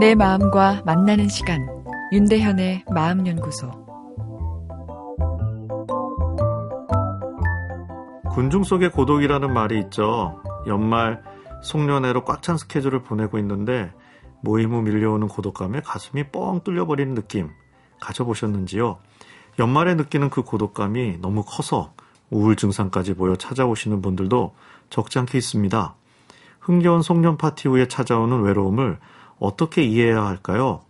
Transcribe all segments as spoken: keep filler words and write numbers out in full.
내 마음과 만나는 시간, 윤대현의 마음연구소. 군중 속의 고독이라는 말이 있죠. 연말, 송년회로 꽉 찬 스케줄을 보내고 있는데 모임 후 밀려오는 고독감에 가슴이 뻥 뚫려버리는 느낌 가져보셨는지요? 연말에 느끼는 그 고독감이 너무 커서 우울 증상까지 모여 찾아오시는 분들도 적잖게 있습니다. 흥겨운 송년 파티 후에 찾아오는 외로움을 어떻게 이해해야 할까요?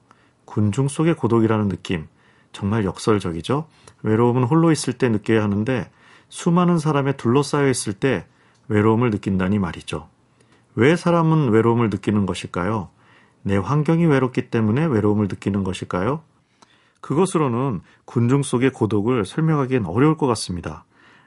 군중 속의 고독이라는 느낌, 정말 역설적이죠? 외로움은 홀로 있을 때 느껴야 하는데 수많은 사람에 둘러싸여 있을 때 외로움을 느낀다니 말이죠. 왜 사람은 외로움을 느끼는 것일까요? 내 환경이 외롭기 때문에 외로움을 느끼는 것일까요? 그것으로는 군중 속의 고독을 설명하기엔 어려울 것 같습니다.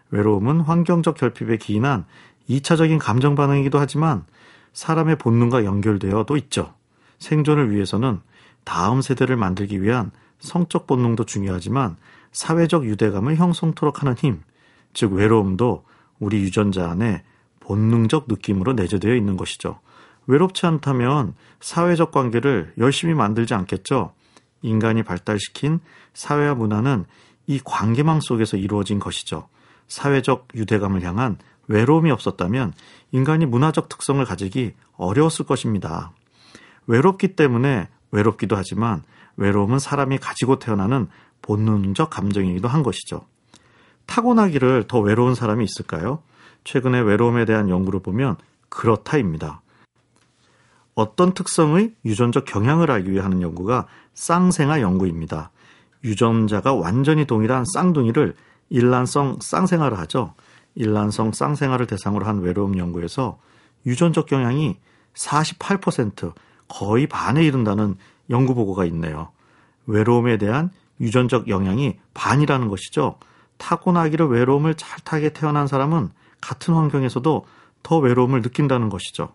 외로움은 환경적 결핍에 기인한 이차적인 감정 반응이기도 하지만 사람의 본능과 연결되어도 있죠. 생존을 위해서는 다음 세대를 만들기 위한 성적 본능도 중요하지만 사회적 유대감을 형성토록 하는 힘, 즉 외로움도 우리 유전자 안에 본능적 느낌으로 내재되어 있는 것이죠. 외롭지 않다면 사회적 관계를 열심히 만들지 않겠죠. 인간이 발달시킨 사회와 문화는 이 관계망 속에서 이루어진 것이죠. 사회적 유대감을 향한 외로움이 없었다면 인간이 문화적 특성을 가지기 어려웠을 것입니다. 외롭기 때문에 외롭기도 하지만 외로움은 사람이 가지고 태어나는 본능적 감정이기도 한 것이죠. 타고나기를 더 외로운 사람이 있을까요? 최근에 외로움에 대한 연구를 보면 그렇다입니다. 어떤 특성의 유전적 경향을 알기 위해 하는 연구가 쌍생아 연구입니다. 유전자가 완전히 동일한 쌍둥이를 일란성 쌍생아를 하죠. 일란성 쌍생아를 대상으로 한 외로움 연구에서 유전적 경향이 사십팔 퍼센트, 거의 반에 이른다는 연구 보고가 있네요. 외로움에 대한 유전적 영향이 반이라는 것이죠. 타고나기로 외로움을 잘 타게 태어난 사람은 같은 환경에서도 더 외로움을 느낀다는 것이죠.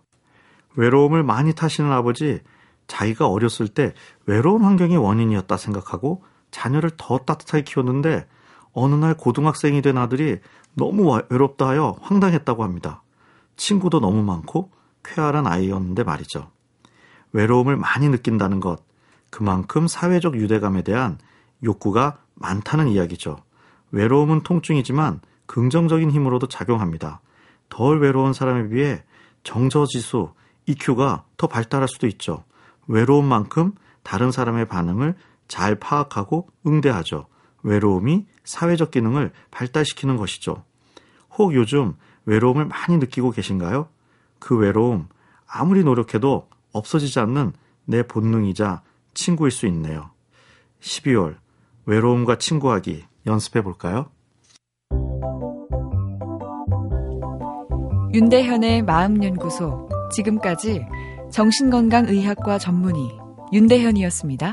외로움을 많이 타시는 아버지, 자기가 어렸을 때 외로운 환경이 원인이었다 생각하고 자녀를 더 따뜻하게 키웠는데 어느 날 고등학생이 된 아들이 너무 외롭다 하여 황당했다고 합니다. 친구도 너무 많고 쾌활한 아이였는데 말이죠. 외로움을 많이 느낀다는 것, 그만큼 사회적 유대감에 대한 욕구가 많다는 이야기죠. 외로움은 통증이지만 긍정적인 힘으로도 작용합니다. 덜 외로운 사람에 비해 정서지수, 이큐가 더 발달할 수도 있죠. 외로운 만큼 다른 사람의 반응을 잘 파악하고 응대하죠. 외로움이 사회적 기능을 발달시키는 것이죠. 혹 요즘 외로움을 많이 느끼고 계신가요? 그 외로움, 아무리 노력해도 없어지지 않는 내 본능이자 친구일 수 있네요. 십이월, 외로움과 친구하기 연습해 볼까요? 윤대현의 마음연구소, 지금까지 정신건강의학과 전문의 윤대현이었습니다.